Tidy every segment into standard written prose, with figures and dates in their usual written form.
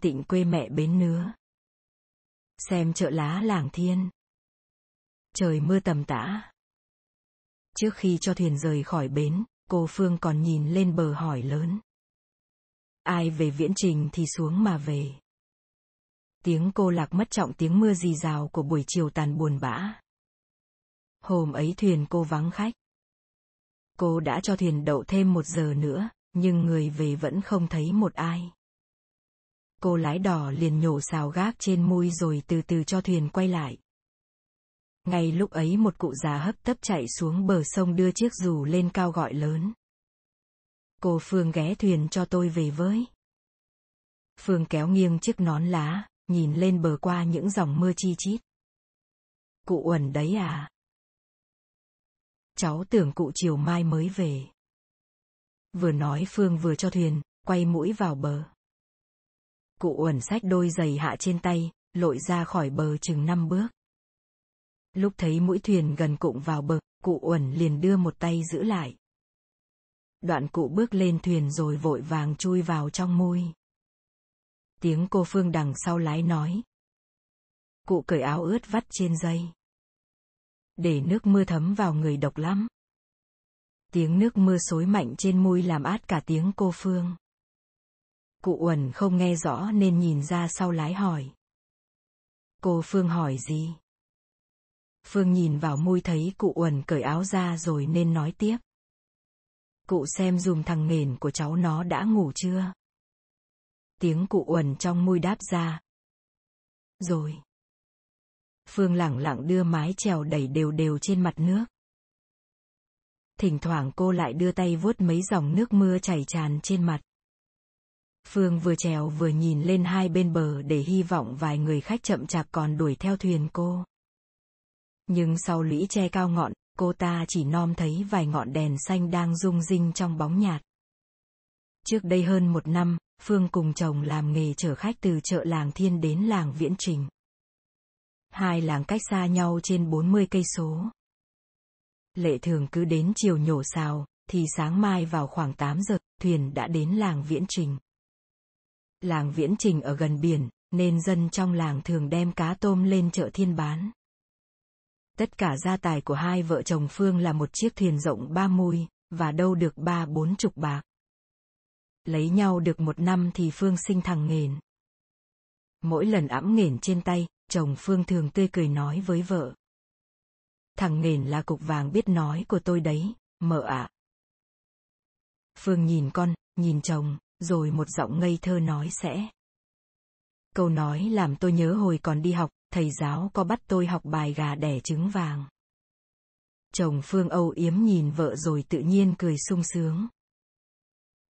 tịnh quê mẹ Bến Nứa. Xem chợ lá làng Thiên. Trời mưa tầm tã. Trước khi cho thuyền rời khỏi bến, cô Phương còn nhìn lên bờ hỏi lớn. Ai về Viễn Trình thì xuống mà về. Tiếng cô lạc mất trọng tiếng mưa rì rào của buổi chiều tàn buồn bã. Hôm ấy thuyền cô vắng khách. Cô đã cho thuyền đậu thêm 1 giờ nữa, nhưng người về vẫn không thấy một ai. Cô lái đò liền nhổ xào gác trên mui rồi từ từ cho thuyền quay lại. Ngay lúc ấy một cụ già hấp tấp chạy xuống bờ sông đưa chiếc dù lên cao gọi lớn. Cô Phương ghé thuyền cho tôi về với. Phương kéo nghiêng chiếc nón lá, nhìn lên bờ qua những dòng mưa chi chít. Cụ Uẩn đấy à? Cháu tưởng cụ chiều mai mới về. Vừa nói Phương vừa cho thuyền, quay mũi vào bờ. Cụ Uẩn xách đôi giày hạ trên tay, lội ra khỏi bờ chừng 5 bước. Lúc thấy mũi thuyền gần cụng vào bờ, cụ Uẩn liền đưa một tay giữ lại. Đoạn cụ bước lên thuyền rồi vội vàng chui vào trong mui. Tiếng cô Phương đằng sau lái nói. Cụ cởi áo ướt vắt trên dây. Để nước mưa thấm vào người độc lắm. Tiếng nước mưa xối mạnh trên mui làm át cả tiếng cô Phương. Cụ Uẩn không nghe rõ nên nhìn ra sau lái hỏi. Cô Phương hỏi gì? Phương nhìn vào mui thấy cụ Uẩn cởi áo ra rồi nên nói tiếp. Cụ xem dùm thằng nghền của cháu nó đã ngủ chưa? Tiếng cụ Uẩn trong mui đáp ra. Rồi. Phương lẳng lặng đưa mái chèo đẩy đều đều trên mặt nước. Thỉnh thoảng cô lại đưa tay vuốt mấy dòng nước mưa chảy tràn trên mặt. Phương vừa chèo vừa nhìn lên hai bên bờ để hy vọng vài người khách chậm chạp còn đuổi theo thuyền cô. Nhưng sau lũy tre cao ngọn, cô ta chỉ nom thấy vài ngọn đèn xanh đang rung rinh trong bóng nhạt. Trước đây hơn 1 năm, Phương cùng chồng làm nghề chở khách từ chợ làng Thiên đến làng Viễn Trình. Hai làng cách xa nhau trên 40 cây số. Lệ thường cứ đến chiều nhổ xào, thì sáng mai vào khoảng 8 giờ, thuyền đã đến làng Viễn Trình. Làng Viễn Trình ở gần biển, nên dân trong làng thường đem cá tôm lên chợ Thiên bán. Tất cả gia tài của hai vợ chồng Phương là một chiếc thuyền rộng 3 mui, và đâu được 30-40 bạc. Lấy nhau được 1 năm thì Phương sinh thằng nghền. Mỗi lần ẵm nghền trên tay, chồng Phương thường tươi cười nói với vợ. Thằng nghền là cục vàng biết nói của tôi đấy, mợ ạ. Phương nhìn con, nhìn chồng, rồi một giọng ngây thơ nói sẽ. Câu nói làm tôi nhớ hồi còn đi học, thầy giáo có bắt tôi học bài gà đẻ trứng vàng. Chồng Phương âu yếm nhìn vợ rồi tự nhiên cười sung sướng.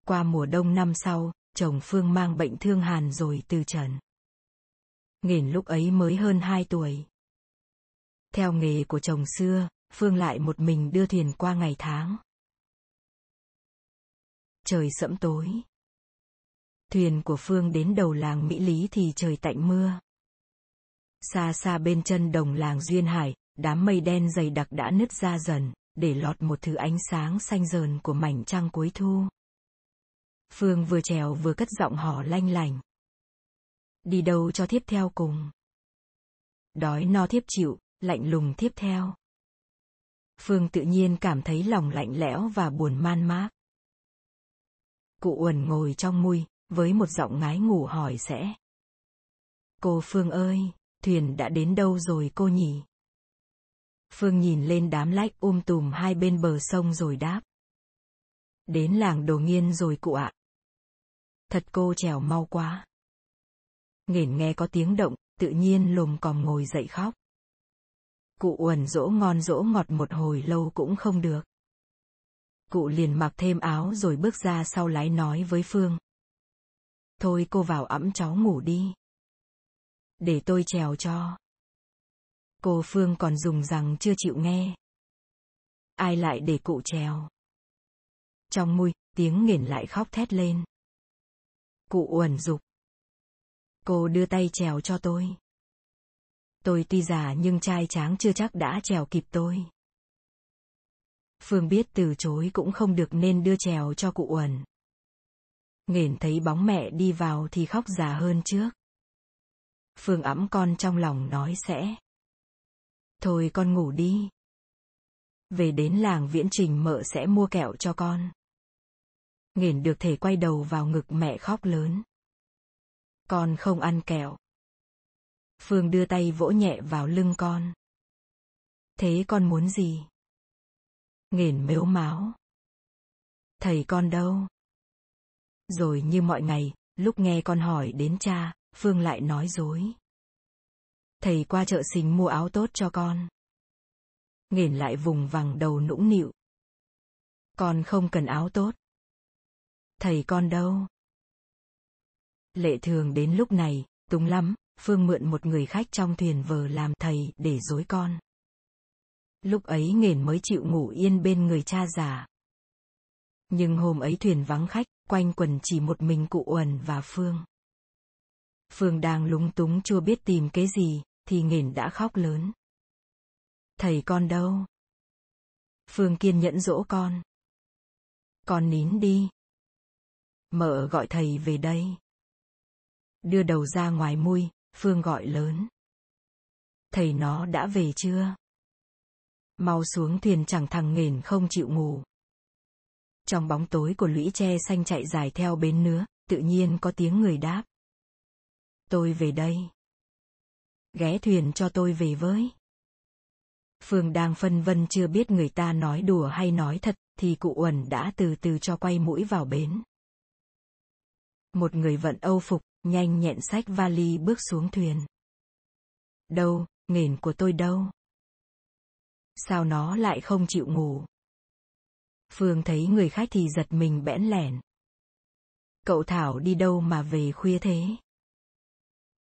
Qua mùa đông năm sau, chồng Phương mang bệnh thương hàn rồi từ trần. Nghền lúc ấy mới hơn 2 tuổi. Theo nghề của chồng xưa, Phương lại một mình đưa thuyền qua ngày tháng. Trời sẫm tối. Thuyền của Phương đến đầu làng Mỹ Lý thì trời tạnh mưa. Xa xa bên chân đồng làng Duyên Hải, đám mây đen dày đặc đã nứt ra dần, để lọt một thứ ánh sáng xanh rờn của mảnh trăng cuối thu. Phương vừa chèo vừa cất giọng hò lanh lành. Đi đâu cho thiếp theo cùng. Đói no thiếp chịu, lạnh lùng thiếp theo. Phương tự nhiên cảm thấy lòng lạnh lẽo và buồn man mác. Cụ Uẩn ngồi trong mui, với một giọng ngái ngủ hỏi sẽ. Cô Phương ơi, thuyền đã đến đâu rồi cô nhỉ? Phương nhìn lên đám lách tùm hai bên bờ sông rồi đáp. Đến làng Đồ Nghiên rồi cụ ạ. Thật cô chèo mau quá. Nghền nghe có tiếng động, tự nhiên lồm còm ngồi dậy khóc. Cụ Uẩn dỗ ngon dỗ ngọt một hồi lâu cũng không được. Cụ liền mặc thêm áo rồi bước ra sau lái nói với Phương. Thôi cô vào ẵm cháu ngủ đi. Để tôi chèo cho. Cô Phương còn dùng rằng chưa chịu nghe. Ai lại để cụ chèo. Trong mui, tiếng nghển lại khóc thét lên. Cụ Uẩn giục. Cô đưa tay chèo cho tôi. Tôi tuy già nhưng trai tráng chưa chắc đã chèo kịp tôi. Phương biết từ chối cũng không được nên đưa chèo cho cụ Uẩn. Nghển thấy bóng mẹ đi vào thì khóc già hơn trước. Phương ẵm con trong lòng nói sẽ. Thôi con ngủ đi. Về đến làng Viễn Trình mợ sẽ mua kẹo cho con. Nghển được thể quay đầu vào ngực mẹ khóc lớn. Con không ăn kẹo. Phương đưa tay vỗ nhẹ vào lưng con. Thế con muốn gì? Nghển mếu máo. Thầy con đâu? Rồi như mọi ngày, lúc nghe con hỏi đến cha, Phương lại nói dối. Thầy qua chợ Xình mua áo tốt cho con. Nghển lại vùng vằng đầu nũng nịu. Con không cần áo tốt. Thầy con đâu? Lệ thường đến lúc này, túng lắm, Phương mượn một người khách trong thuyền vờ làm thầy để dối con. Lúc ấy Nghển mới chịu ngủ yên bên người cha già. Nhưng hôm ấy thuyền vắng khách, quanh quần chỉ một mình cụ Uẩn và Phương. Phương đang lúng túng chưa biết tìm cái gì, thì Nghển đã khóc lớn. Thầy con đâu? Phương kiên nhẫn dỗ con. Con nín đi. Mợ gọi thầy về đây. Đưa đầu ra ngoài mui, Phương gọi lớn. Thầy nó đã về chưa? Mau xuống thuyền chẳng thằng Nghển không chịu ngủ. Trong bóng tối của lũy tre xanh chạy dài theo bến nứa, tự nhiên có tiếng người đáp. Tôi về đây. Ghé thuyền cho tôi về với. Phương đang phân vân chưa biết người ta nói đùa hay nói thật, thì cụ Uẩn đã từ từ cho quay mũi vào bến. Một người vận âu phục, nhanh nhẹn xách vali bước xuống thuyền. Đâu, Nghển của tôi đâu? Sao nó lại không chịu ngủ? Phương thấy người khách thì giật mình bẽn lẻn. Cậu Thảo đi đâu mà về khuya thế?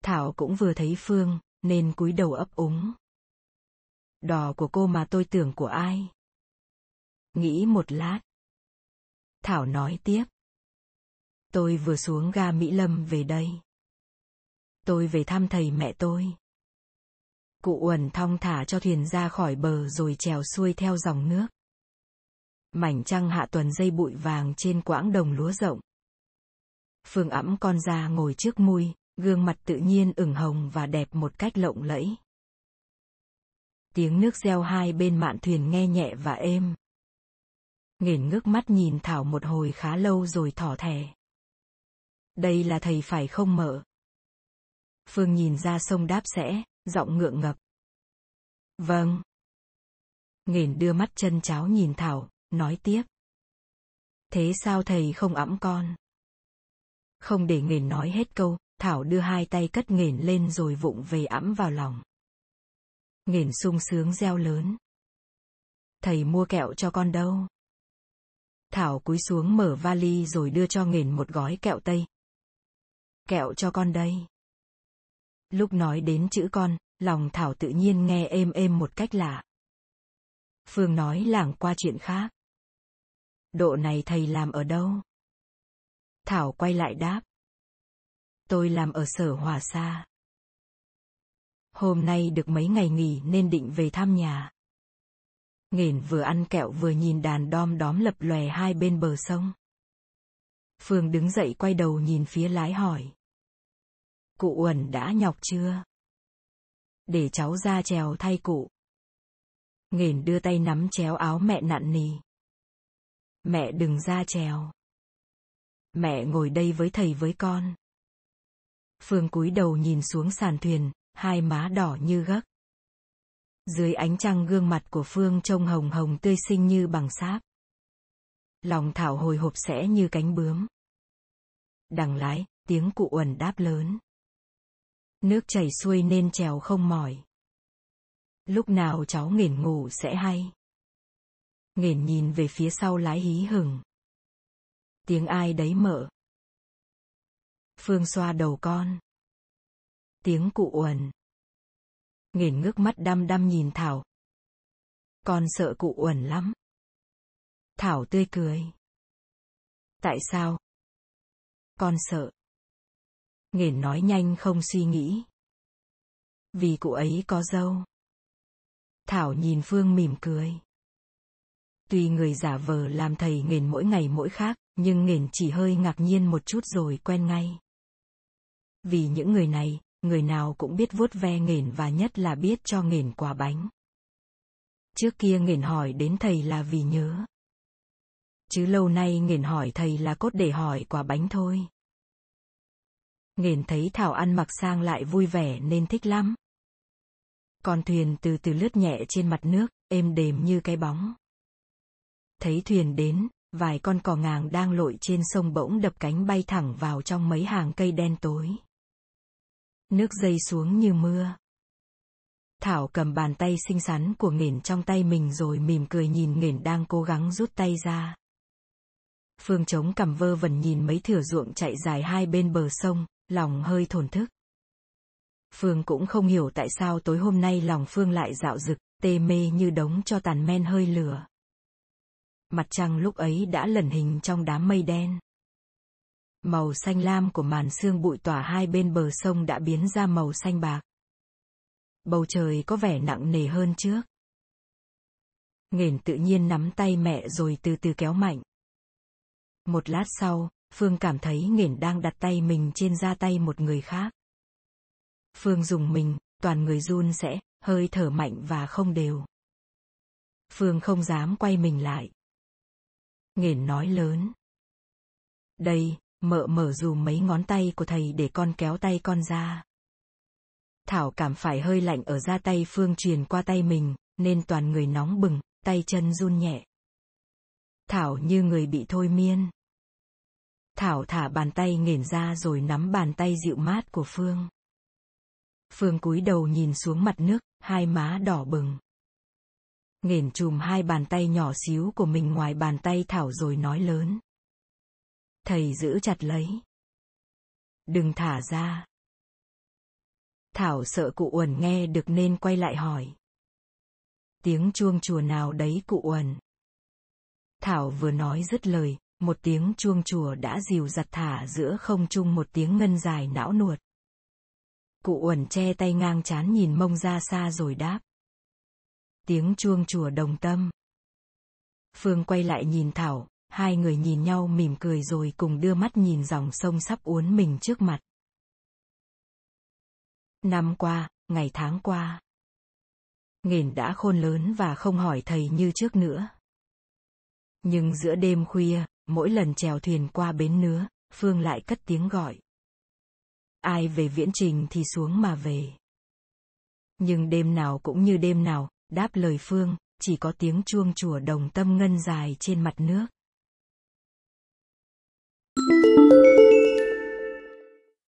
Thảo cũng vừa thấy Phương, nên cúi đầu ấp úng. Đò của cô mà tôi tưởng của ai? Nghĩ một lát. Thảo nói tiếp. Tôi vừa xuống ga Mỹ Lâm về đây. Tôi về thăm thầy mẹ tôi. Cụ Uẩn thong thả cho thuyền ra khỏi bờ rồi trèo xuôi theo dòng nước. Mảnh trăng hạ tuần dây bụi vàng trên quãng đồng lúa rộng. Phương ẵm con ra ngồi trước mui, gương mặt tự nhiên ửng hồng và đẹp một cách lộng lẫy. Tiếng nước reo hai bên mạn thuyền nghe nhẹ và êm. Nghển ngước mắt nhìn Thảo một hồi khá lâu rồi thỏ thẻ. Đây là thầy phải không mợ? Phương nhìn ra sông đáp sẽ, giọng ngượng ngập. Vâng. Nghển đưa mắt chân cháo nhìn Thảo, nói tiếp. Thế sao thầy không ẵm con? Không để Nghển nói hết câu, Thảo đưa hai tay cất Nghển lên rồi vụng về ẵm vào lòng. Nghển sung sướng reo lớn. Thầy mua kẹo cho con đâu? Thảo cúi xuống mở vali rồi đưa cho Nghển một gói kẹo tây. Kẹo cho con đây. Lúc nói đến chữ con, lòng Thảo tự nhiên nghe êm êm một cách lạ. Phương nói lảng qua chuyện khác. Độ này thầy làm ở đâu? Thảo quay lại đáp. Tôi làm ở sở Hòa Sa. Hôm nay được mấy ngày nghỉ nên định về thăm nhà. Nghển vừa ăn kẹo vừa nhìn đàn đom đóm lập lòe hai bên bờ sông. Phương đứng dậy quay đầu nhìn phía lái hỏi. Cụ Uẩn đã nhọc chưa? Để cháu ra chèo thay cụ. Nghển đưa tay nắm chéo áo mẹ nặn nì. Mẹ đừng ra chèo. Mẹ ngồi đây với thầy với con. Phương cúi đầu nhìn xuống sàn thuyền, hai má đỏ như gấc. Dưới ánh trăng gương mặt của Phương trông hồng hồng tươi xinh như bằng sáp. Lòng Thảo hồi hộp sẽ như cánh bướm. Đằng lái, tiếng cụ Uẩn đáp lớn. Nước chảy xuôi nên chèo không mỏi. Lúc nào cháu Nghển ngủ sẽ hay. Nghển nhìn về phía sau lái hí hửng. Tiếng ai đấy mợ? Phương xoa đầu con. Tiếng cụ Uẩn. Nghển ngước mắt đăm đăm nhìn Thảo. Con sợ cụ Uẩn lắm. Thảo tươi cười. Tại sao? Con sợ. Nghển nói nhanh không suy nghĩ. Vì cụ ấy có dâu. Thảo nhìn Phương mỉm cười. Tuy người giả vờ làm thầy Nghển mỗi ngày mỗi khác, nhưng Nghển chỉ hơi ngạc nhiên một chút rồi quen ngay. Vì những người này, người nào cũng biết vuốt ve Nghển và nhất là biết cho Nghển quả bánh. Trước kia Nghển hỏi đến thầy là vì nhớ. Chứ lâu nay Nghển hỏi thầy là cốt để hỏi quả bánh thôi. Nghển thấy Thảo ăn mặc sang lại vui vẻ nên thích lắm. Con thuyền từ từ lướt nhẹ trên mặt nước, êm đềm như cái bóng. Thấy thuyền đến, vài con cò ngàng đang lội trên sông bỗng đập cánh bay thẳng vào trong mấy hàng cây đen tối. Nước dây xuống như mưa. Thảo cầm bàn tay xinh xắn của Nghển trong tay mình rồi mỉm cười nhìn Nghển đang cố gắng rút tay ra. Phương chống cằm vơ vẩn nhìn mấy thửa ruộng chạy dài hai bên bờ sông, lòng hơi thổn thức. Phương cũng không hiểu tại sao tối hôm nay lòng Phương lại dạo dực, tê mê như đống tro tàn men hơi lửa. Mặt trăng lúc ấy đã lẩn hình trong đám mây đen. Màu xanh lam của màn sương bụi tỏa hai bên bờ sông đã biến ra màu xanh bạc. Bầu trời có vẻ nặng nề hơn trước. Nghển tự nhiên nắm tay mẹ rồi từ từ kéo mạnh. Một lát sau, Phương cảm thấy Nghển đang đặt tay mình trên da tay một người khác. Phương dùng mình, toàn người run rẽ, hơi thở mạnh và không đều. Phương không dám quay mình lại. Nghển nói lớn. Đây, mợ mở dùm mấy ngón tay của thầy để con kéo tay con ra. Thảo cảm phải hơi lạnh ở da tay Phương truyền qua tay mình, nên toàn người nóng bừng, tay chân run nhẹ. Thảo như người bị thôi miên. Thảo thả bàn tay Nghển ra rồi nắm bàn tay dịu mát của Phương. Phương cúi đầu nhìn xuống mặt nước, hai má đỏ bừng. Nghển chùm hai bàn tay nhỏ xíu của mình ngoài bàn tay Thảo rồi nói lớn. Thầy giữ chặt lấy. Đừng thả ra. Thảo sợ cụ Uẩn nghe được nên quay lại hỏi. Tiếng chuông chùa nào đấy cụ Uẩn? Thảo vừa nói dứt lời, một tiếng chuông chùa đã dìu dặt thả giữa không trung một tiếng ngân dài não nuột. Cụ Uẩn che tay ngang trán nhìn mông ra xa rồi đáp. Tiếng chuông chùa Đồng Tâm. Phương quay lại nhìn Thảo, hai người nhìn nhau mỉm cười rồi cùng đưa mắt nhìn dòng sông sắp uốn mình trước mặt. Năm qua, ngày tháng qua. Nghển đã khôn lớn và không hỏi thầy như trước nữa. Nhưng giữa đêm khuya, mỗi lần chèo thuyền qua bến Nứa, Phương lại cất tiếng gọi. Ai về viễn trình thì xuống mà về. Nhưng đêm nào cũng như đêm nào, đáp lời Phương, chỉ có tiếng chuông chùa Đồng Tâm ngân dài trên mặt nước.